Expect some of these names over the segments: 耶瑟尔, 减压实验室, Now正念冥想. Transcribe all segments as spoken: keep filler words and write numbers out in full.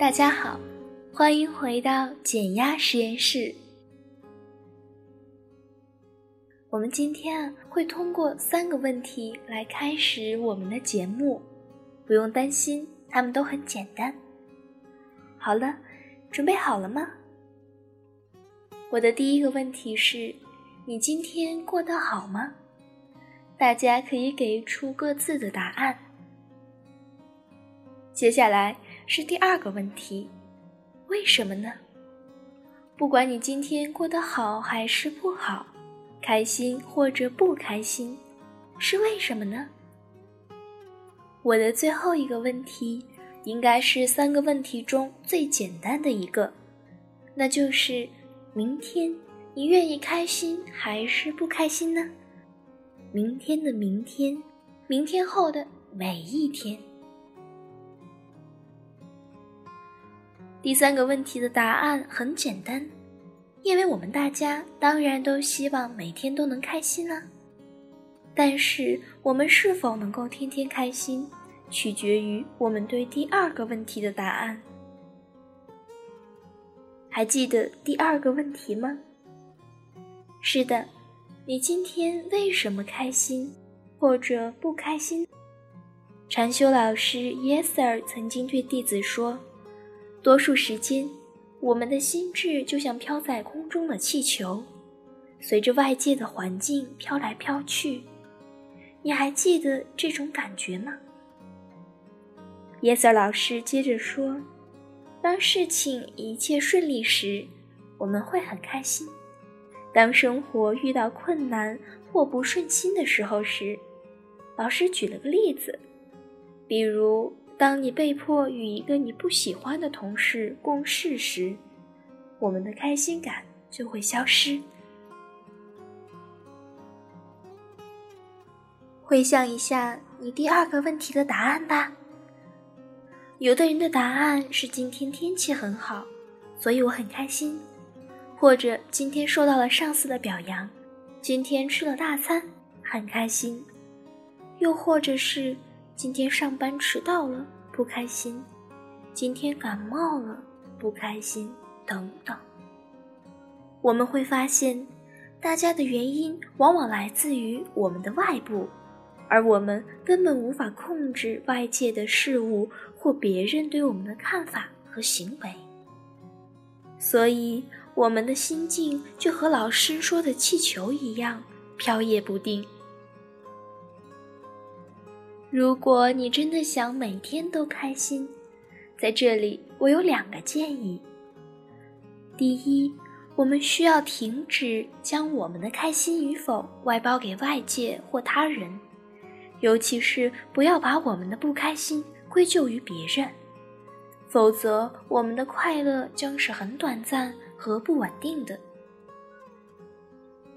大家好，欢迎回到减压实验室。我们今天会通过三个问题来开始我们的节目，不用担心，它们都很简单。好了，准备好了吗？我的第一个问题是，你今天过得好吗？大家可以给出各自的答案。接下来是第二个问题，为什么呢？不管你今天过得好还是不好，开心或者不开心，是为什么呢？我的最后一个问题，应该是三个问题中最简单的一个，那就是明天你愿意开心还是不开心呢？明天的明天，明天后的每一天。第三个问题的答案很简单，因为我们大家当然都希望每天都能开心啊。但是我们是否能够天天开心，取决于我们对第二个问题的答案。还记得第二个问题吗？是的，你今天为什么开心，或者不开心？禅修老师耶瑟尔曾经对弟子说，多数时间，我们的心智就像飘在空中的气球，随着外界的环境飘来飘去。你还记得这种感觉吗？耶瑟老师接着说，当事情一切顺利时，我们会很开心；当生活遇到困难或不顺心的时候时，老师举了个例子，比如当你被迫与一个你不喜欢的同事共事时，我们的开心感就会消失，回想一下你第二个问题的答案吧。有的人的答案是今天天气很好，所以我很开心，或者今天受到了上司的表扬，今天吃了大餐，很开心，又或者是今天上班迟到了，不开心；今天感冒了，不开心，等等。我们会发现，大家的原因往往来自于我们的外部，而我们根本无法控制外界的事物或别人对我们的看法和行为。所以，我们的心境就和老师说的气球一样，飘曳不定。如果你真的想每天都开心，在这里我有两个建议。第一，我们需要停止将我们的开心与否外包给外界或他人，尤其是不要把我们的不开心归咎于别人，否则我们的快乐将是很短暂和不稳定的。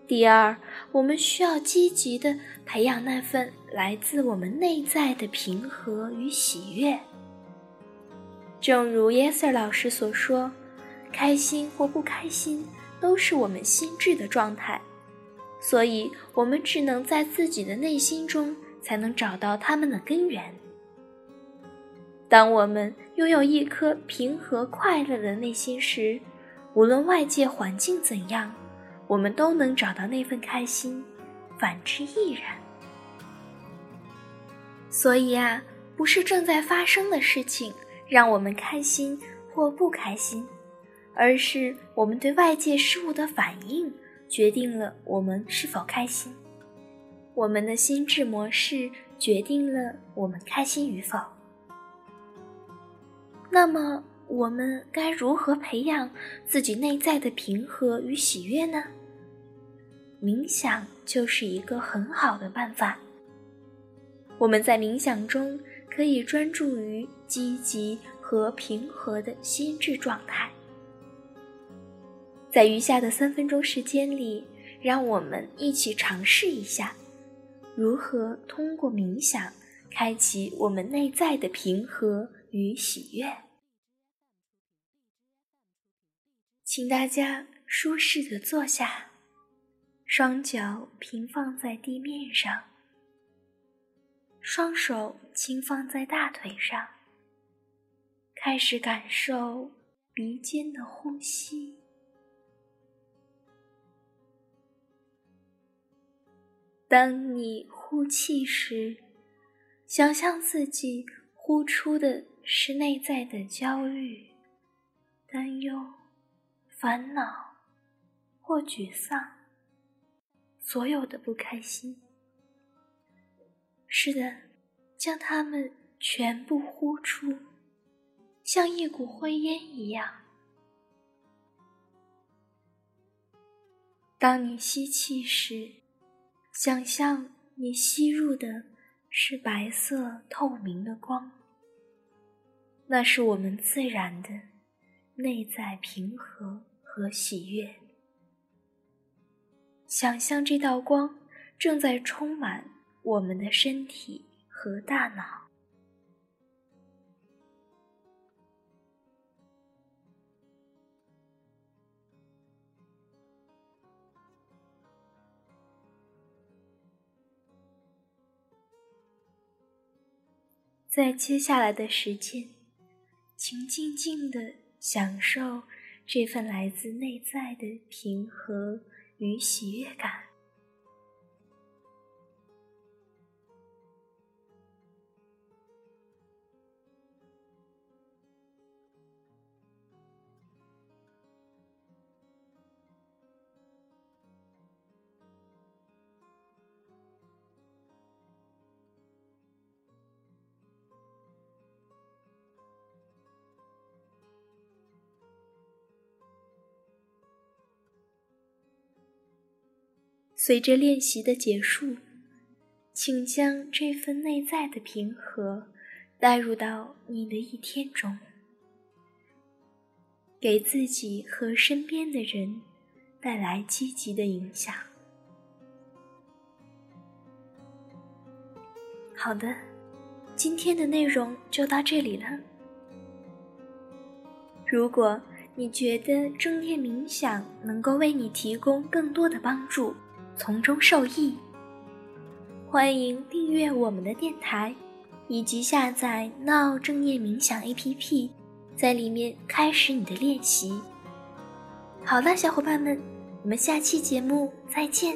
第二，我们需要积极地培养那份来自我们内在的平和与喜悦。正如耶瑟老师所说，开心或不开心都是我们心智的状态，所以我们只能在自己的内心中才能找到它们的根源。当我们拥有一颗平和快乐的内心时，无论外界环境怎样，我们都能找到那份开心，反之亦然。所以啊，不是正在发生的事情让我们开心或不开心，而是我们对外界事物的反应决定了我们是否开心。我们的心智模式决定了我们开心与否。那么，我们该如何培养自己内在的平和与喜悦呢？冥想就是一个很好的办法。我们在冥想中可以专注于积极和平和的心智状态。在余下的三分钟时间里，让我们一起尝试一下，如何通过冥想开启我们内在的平和与喜悦。请大家舒适地坐下，双脚平放在地面上，双手轻放在大腿上，开始感受鼻尖的呼吸。当你呼气时，想象自己呼出的是内在的焦虑、担忧、烦恼或沮丧，所有的不开心。是的，将它们全部呼出，像一股灰烟一样。当你吸气时，想象你吸入的是白色透明的光，那是我们自然的内在平和和喜悦。想象这道光正在充满我们的身体和大脑。在接下来的时间，请静静地享受这份来自内在的平和与喜悦感。随着练习的结束，请将这份内在的平和带入到你的一天中，给自己和身边的人带来积极的影响。好的，今天的内容就到这里了。如果你觉得正念冥想能够为你提供更多的帮助，从中受益，欢迎订阅我们的电台，以及下载 Now 正念冥想 A P P， 在里面开始你的练习。好了，小伙伴们，我们下期节目再见。